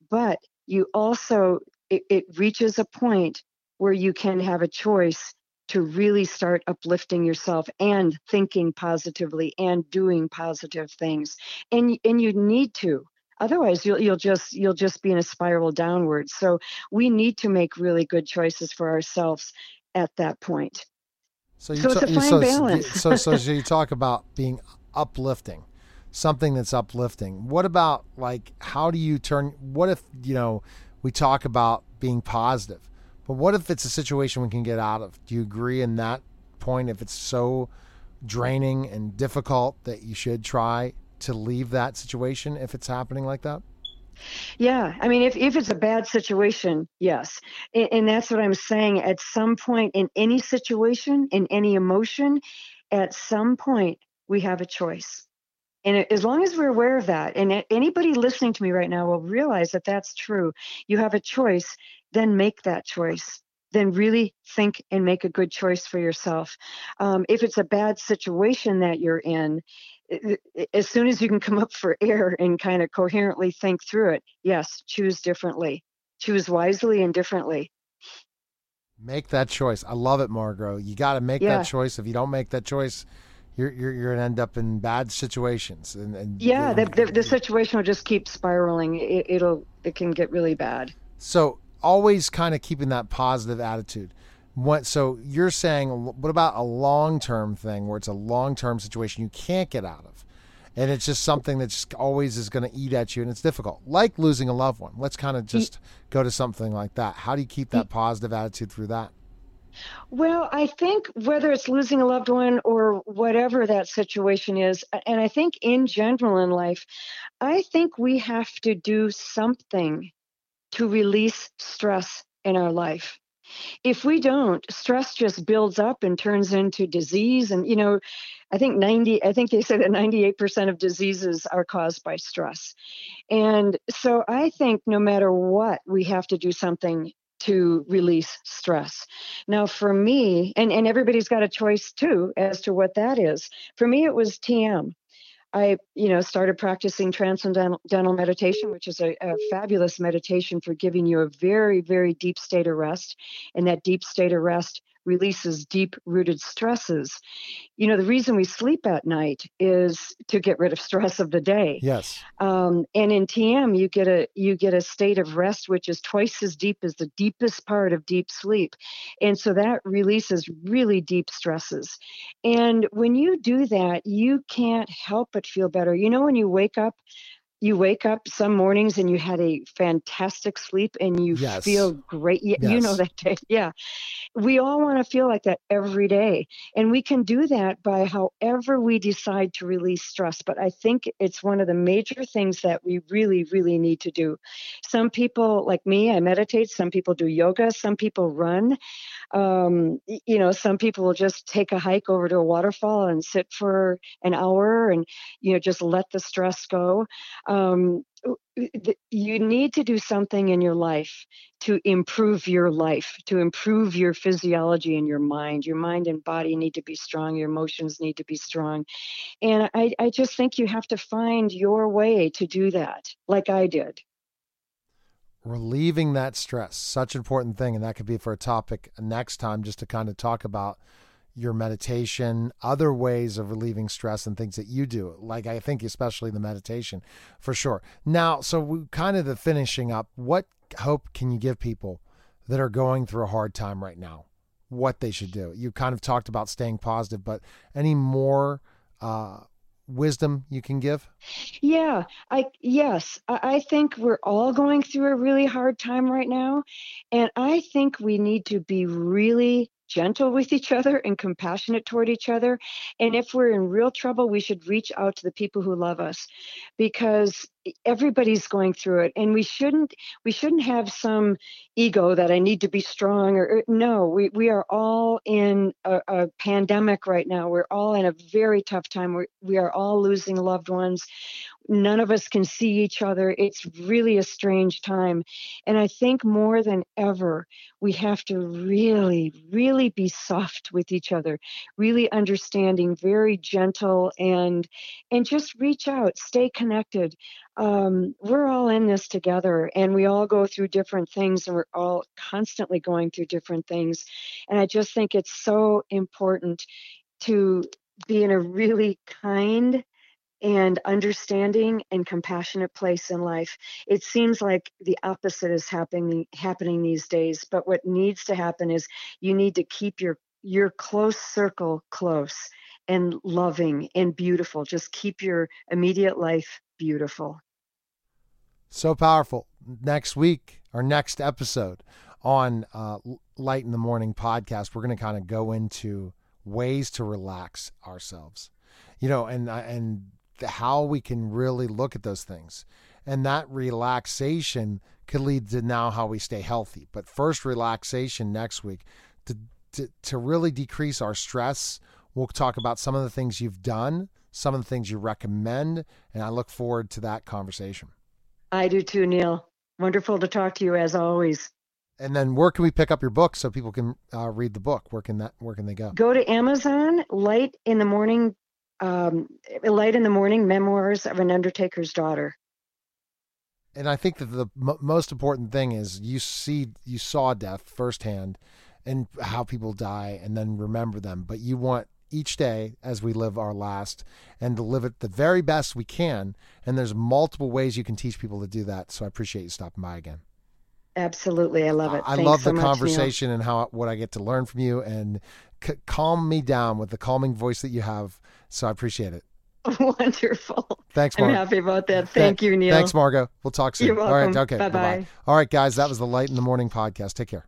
But you also, it, it reaches a point where you can have a choice to really start uplifting yourself and thinking positively and doing positive things. And, and you need to. Otherwise, you'll you'll just you'll just be in a spiral downward. So we need to make really good choices for ourselves at that point. So, you so it's ta- a fine so, balance. so, so so you talk about being uplifting, something that's uplifting. What about, like, how do you turn? What if, you know, we talk about being positive, but what if it's a situation we can get out of? Do you agree in that point? If it's so draining and difficult that you should try to leave that situation if it's happening like that? Yeah. I mean, if, if it's a bad situation, yes. And, and that's what I'm saying. At some point in any situation, in any emotion, at some point we have a choice. And as long as we're aware of that, and anybody listening to me right now will realize that that's true. You have a choice, then make that choice. Then really think and make a good choice for yourself. Um, if it's a bad situation that you're in, as soon as you can come up for air and kind of coherently think through it, yes, choose differently, choose wisely and differently. Make that choice. I love it, Margo. You got to make yeah. that choice. If you don't make that choice, you're you're, you're going to end up in bad situations. And, and yeah, the, the, the situation will just keep spiraling. It, it'll it can get really bad. So always kind of keeping that positive attitude. What, so you're saying, what about a long-term thing where it's a long-term situation you can't get out of, and it's just something that's just always is going to eat at you, and it's difficult, like losing a loved one? Let's kind of just go to something like that. How do you keep that positive attitude through that? Well, I think whether it's losing a loved one or whatever that situation is, and I think in general in life, I think we have to do something to release stress in our life. If we don't, stress just builds up and turns into disease. And, you know, I think ninety, I think they say that ninety-eight percent of diseases are caused by stress. And so I think no matter what, we have to do something to release stress. Now for me, and, and everybody's got a choice too, as to what that is. For me, it was T M. I, you know, started practicing transcendental meditation, which is a, a fabulous meditation for giving you a very, very deep state of rest. And that deep state of rest releases deep-rooted stresses. You know, the reason we sleep at night is to get rid of stress of the day. Yes. Um, and in T M, you get a you get a state of rest which is twice as deep as the deepest part of deep sleep, and so that releases really deep stresses. And when you do that, you can't help but feel better. You know, when you wake up. You wake up some mornings and you had a fantastic sleep and you yes. feel great. You, yes. you know that day. Yeah. We all want to feel like that every day. And we can do that by however we decide to release stress. But I think it's one of the major things that we really, really need to do. Some people like me, I meditate. Some people do yoga. Some people run. Um, you know, some people will just take a hike over to a waterfall and sit for an hour and, you know, just let the stress go. Um, you need to do something in your life to improve your life, to improve your physiology and your mind. Your mind and body need to be strong. Your emotions need to be strong. And I, I just think you have to find your way to do that, like I did. Relieving that stress, such an important thing. And that could be for a topic next time, just to kind of talk about your meditation, other ways of relieving stress and things that you do. Like I think, especially the meditation for sure. Now, so we kind of the finishing up, what hope can you give people that are going through a hard time right now, what they should do? You kind of talked about staying positive, but any more, uh, wisdom you can give? Yeah, I yes, I think we're all going through a really hard time right now. And I think we need to be really gentle with each other and compassionate toward each other. And if we're in real trouble, we should reach out to the people who love us, because everybody's going through it. And we shouldn't we shouldn't have some ego that I need to be strong or, or no, we, we are all in a, a pandemic right now. We're all in a very tough time. We're, we are all losing loved ones. None of us can see each other. It's really a strange time. And I think more than ever, we have to really, really be soft with each other, really understanding, very gentle, and and just reach out, stay connected. Um, we're all in this together, and we all go through different things, and we're all constantly going through different things. And I just think it's so important to be in a really kind and understanding and compassionate place in life. It seems like the opposite is happening happening these days, but what needs to happen is you need to keep your your close circle close and loving and beautiful. Just keep your immediate life beautiful. So powerful. Next week, our next episode on uh, Light in the Morning podcast, we're going to kind of go into ways to relax ourselves, you know, and and how we can really look at those things. And that relaxation could lead to now how we stay healthy. But first, relaxation next week to to, to really decrease our stress. We'll talk about some of the things you've done, some of the things you recommend, and I look forward to that conversation. I do too, Neil. Wonderful to talk to you as always. And then where can we pick up your book so people can uh, read the book? Where can that? Where can they go? Go to Amazon, Light in the Morning, um, Light in the Morning, Memoirs of an Undertaker's Daughter. And I think that the m- most important thing is you see, you saw death firsthand and how people die and then remember them, but you want each day as we live our last and to live it the very best we can. And there's multiple ways you can teach people to do that. So I appreciate you stopping by again. Absolutely. I love it. I Thanks love so the much, conversation Neil. And how, what I get to learn from you and c- calm me down with the calming voice that you have. So I appreciate it. Wonderful. Thanks, Margo. I'm happy about that. Thank Th- you, Neil. Thanks, Margo. We'll talk soon. You're welcome. All right. Okay. Bye-bye. Bye-bye. All right, guys, that was the Light in the Morning podcast. Take care.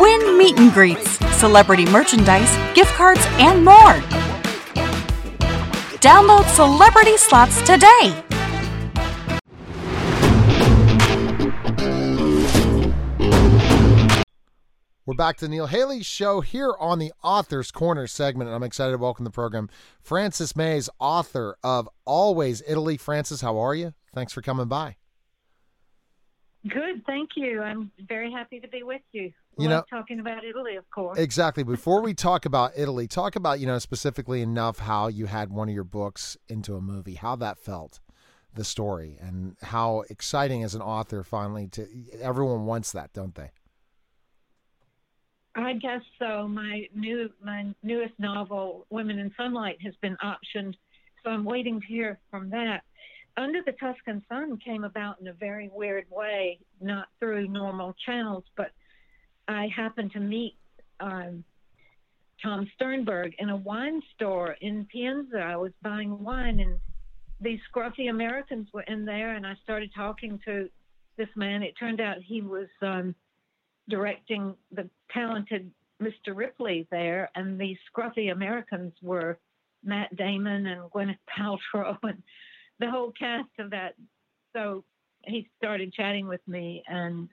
Win meet and greets, celebrity merchandise, gift cards, and more. Download Celebrity Slots today. We're back to Neil Haley's show here on the Author's Corner segment, and I'm excited to welcome to the program Frances Mayes, author of Always Italy. Frances, how are you? Thanks for coming by. Good, thank you. I'm very happy to be with you. You know, talking about Italy, of course. Exactly. Before we talk about Italy, talk about, you know, specifically enough how you had one of your books into a movie, how that felt, the story, and how exciting as an author finally to everyone wants that, don't they? I guess so. My new my newest novel, Women in Sunlight, has been optioned, so I'm waiting to hear from that. Under the Tuscan Sun came about in a very weird way, not through normal channels, but I happened to meet um, Tom Sternberg in a wine store in Pienza. I was buying wine, and these scruffy Americans were in there, and I started talking to this man. It turned out he was um, directing the Talented Mister Ripley there, and these scruffy Americans were Matt Damon and Gwyneth Paltrow and the whole cast of that. So he started chatting with me, and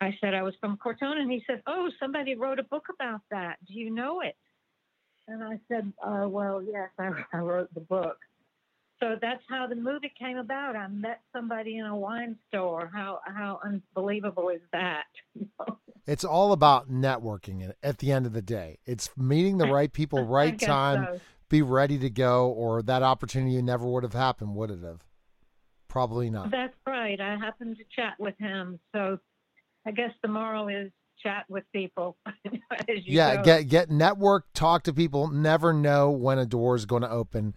I said I was from Cortona, and he said, "Oh, somebody wrote a book about that. Do you know it?" And I said, uh, well, yes, I, I wrote the book. So that's how the movie came about. I met somebody in a wine store. How how unbelievable is that? It's all about networking at the end of the day. It's meeting the right people, right time, so. Be ready to go, or that opportunity never would have happened, would it have? Probably not. That's right. I happened to chat with him, so I guess the moral is chat with people. As you yeah, go. get get network, talk to people. Never know when a door is going to open,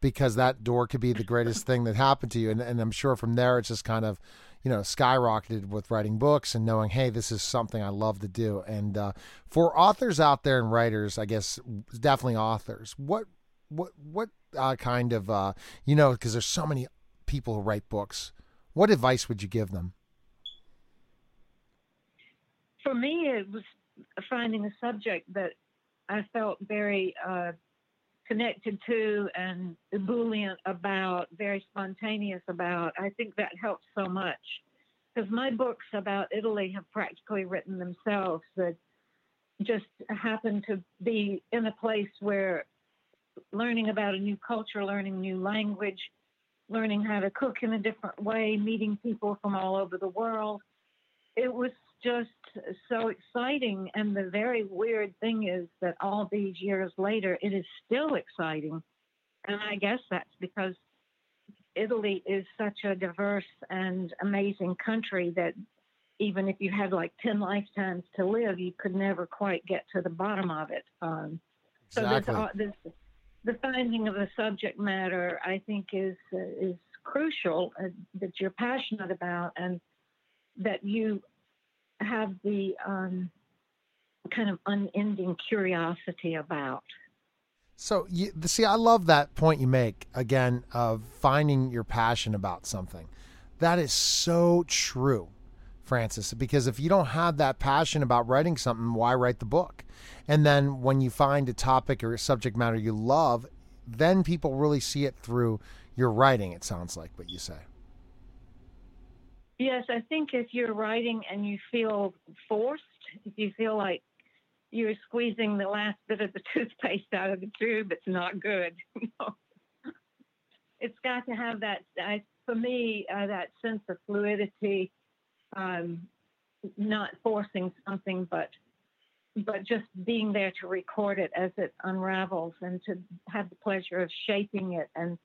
because that door could be the greatest thing that happened to you. And, and I'm sure from there it's just kind of, you know, skyrocketed with writing books and knowing, hey, this is something I love to do. And uh, for authors out there and writers, I guess definitely authors. What what what uh, kind of uh, you know, because there's so many people who write books. What advice would you give them? For me, it was finding a subject that I felt very uh, connected to and ebullient about, very spontaneous about. I think that helps so much, because my books about Italy have practically written themselves, that just happen to be in a place where learning about a new culture, learning a new language, learning how to cook in a different way, meeting people from all over the world. It was just so exciting. And the very weird thing is that all these years later, it is still exciting. And I guess that's because Italy is such a diverse and amazing country that even if you had like ten lifetimes to live, you could never quite get to the bottom of it. Um, exactly. So this, this, the finding of a subject matter, I think, is uh, is crucial, uh, that you're passionate about, and that you have the um, kind of unending curiosity about. So, you, see, I love that point you make, again, of finding your passion about something. That is so true, Frances, because if you don't have that passion about writing something, why write the book? And then when you find a topic or a subject matter you love, then people really see it through your writing, it sounds like what you say. Yes, I think if you're writing and you feel forced, if you feel like you're squeezing the last bit of the toothpaste out of the tube, it's not good. It's got to have that, I, for me, uh, that sense of fluidity, um, not forcing something, but but just being there to record it as it unravels, and to have the pleasure of shaping it and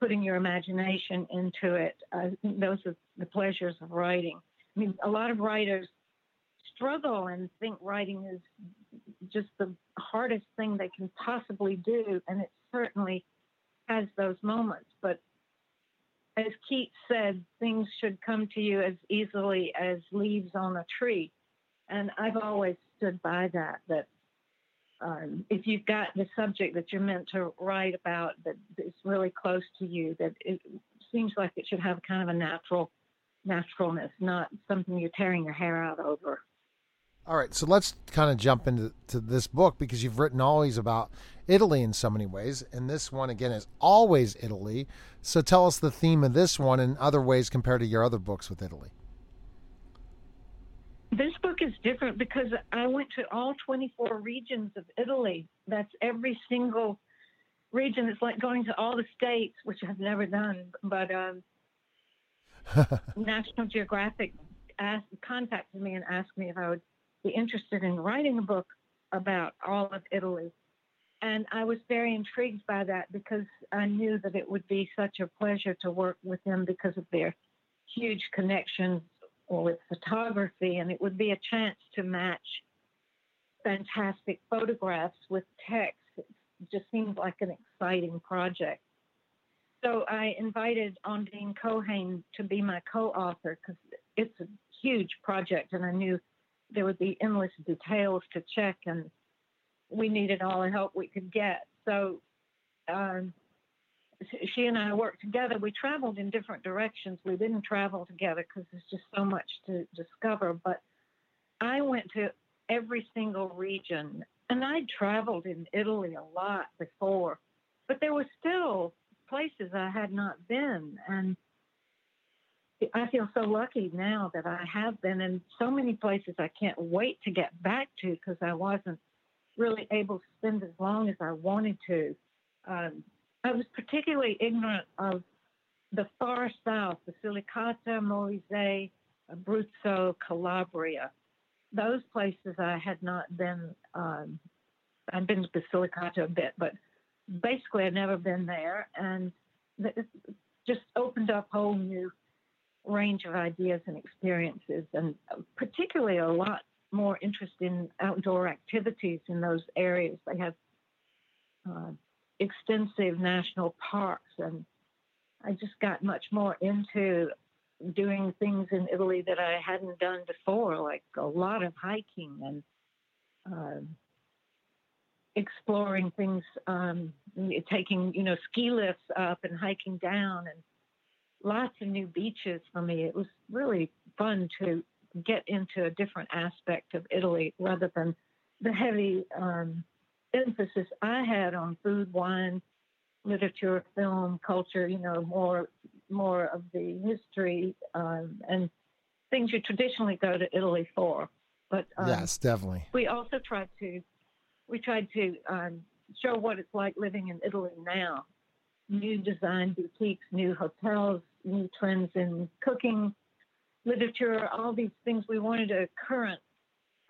putting your imagination into it. Uh, those are the pleasures of writing. I mean, a lot of writers struggle and think writing is just the hardest thing they can possibly do, and it certainly has those moments. But as Keats said, things should come to you as easily as leaves on a tree. And I've always stood by that, that Um, if you've got the subject that you're meant to write about, that is really close to you, that it seems like it should have kind of a natural naturalness, not something you're tearing your hair out over. All right, so let's kind of jump into to this book, because you've written always about Italy in so many ways, and this one, again, is Always Italy. So tell us the theme of this one and other ways compared to your other books with Italy. This book is different because I went to all twenty-four regions of Italy. That's every single region. It's like going to all the states, which I've never done, but um, National Geographic asked, contacted me and asked me if I would be interested in writing a book about all of Italy. And I was very intrigued by that, because I knew that it would be such a pleasure to work with them because of their huge connections or with photography, and it would be a chance to match fantastic photographs with text. It just seemed like an exciting project. So I invited Ondine Cohane to be my co-author, because it's a huge project, and I knew there would be endless details to check and we needed all the help we could get. So um, she and I worked together. We traveled in different directions. We didn't travel together because there's just so much to discover. But I went to every single region, and I traveled in Italy a lot before, but there were still places I had not been, and I feel so lucky now that I have been in so many places I can't wait to get back to because I wasn't really able to spend as long as I wanted to. Um, I was particularly ignorant of the far south, Basilicata, Molise, Abruzzo, Calabria. Those places I had not been, um, I'd been to Basilicata a bit, but basically I'd never been there, and it just opened up whole new range of ideas and experiences, and particularly a lot more interest in outdoor activities in those areas. They have uh, extensive national parks, and I just got much more into doing things in Italy that I hadn't done before, like a lot of hiking and uh, exploring things, um, taking, you know, ski lifts up and hiking down, and lots of new beaches for me. It was really fun to get into a different aspect of Italy rather than the heavy um, emphasis I had on food, wine, literature, film, culture, you know, more more of the history um, and things you traditionally go to Italy for. But um, yes, definitely. We also tried to, we tried to um, show what it's like living in Italy now. New design boutiques, new hotels, new trends in cooking, literature, all these things. We wanted a current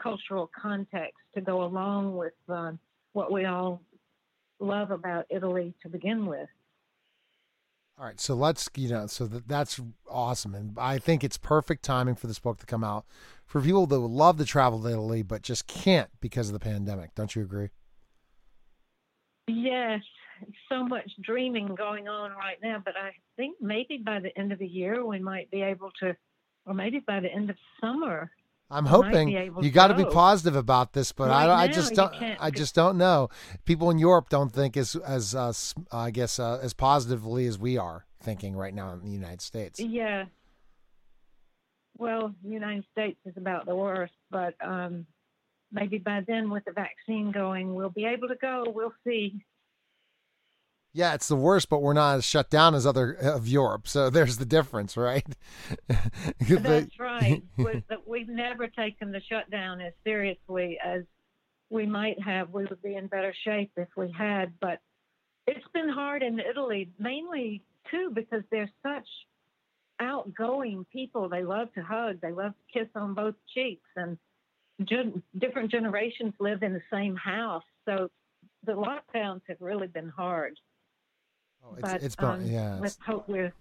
cultural context to go along with uh, what we all love about Italy to begin with. All right. So let's, you know, so that, that's awesome. And I think it's perfect timing for this book to come out for people that would love to travel to Italy, but just can't because of the pandemic. Don't you agree? Yes. So much dreaming going on right now, but I think maybe by the end of the year we might be able to, or maybe by the end of summer. I'm hoping. You got to be positive about this, but right I, I just don't. I just don't know. People in Europe don't think as as uh, I guess uh, as positively as we are thinking right now in the United States. Yeah. Well, the United States is about the worst, but um, maybe by then, with the vaccine going, we'll be able to go. We'll see. Yeah, it's the worst, but we're not as shut down as other of Europe. So there's the difference, right? That's right. We've never taken the shutdown as seriously as we might have. We would be in better shape if we had. But it's been hard in Italy, mainly, too, because they're such outgoing people. They love to hug. They love to kiss on both cheeks. And different generations live in the same house. So the lockdowns have really been hard. Oh, it's, but, it's been, um, yeah. Let's hope we're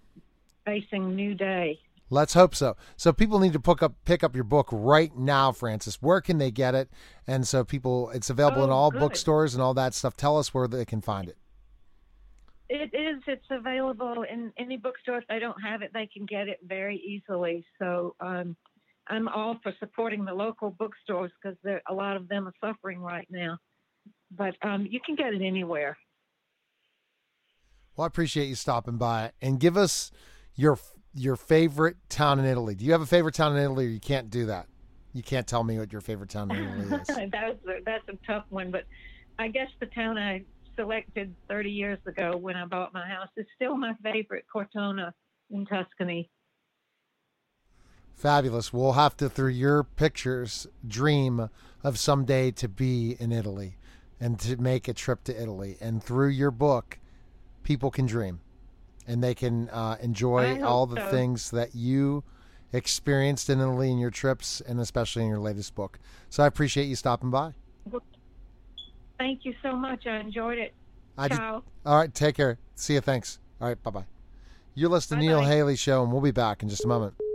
facing new day. Let's hope so. So people need to pick up pick up your book right now, Frances. Where can they get it? And so people, it's available oh, in all good. bookstores and all that stuff. Tell us where they can find it. It is. It's available in any bookstore. If they don't have it, they can get it very easily. So um, I'm all for supporting the local bookstores because a lot of them are suffering right now. But um, you can get it anywhere. Well, I appreciate you stopping by, and give us your your favorite town in Italy. Do you have a favorite town in Italy, or you can't do that? You can't tell me what your favorite town in Italy is. that's, a, that's a tough one, but I guess the town I selected thirty years ago when I bought my house is still my favorite, Cortona in Tuscany. Fabulous. We'll have to, through your pictures, dream of someday to be in Italy and to make a trip to Italy. And through your book, people can dream and they can uh, enjoy all the so. things that you experienced in Italy in your trips, and especially in your latest book. So I appreciate you stopping by. Well, thank you so much. I enjoyed it. I Ciao. Did. All right. Take care. See you. Thanks. All right. Bye-bye. You're listening to Neil Haley Show, and we'll be back in just a moment.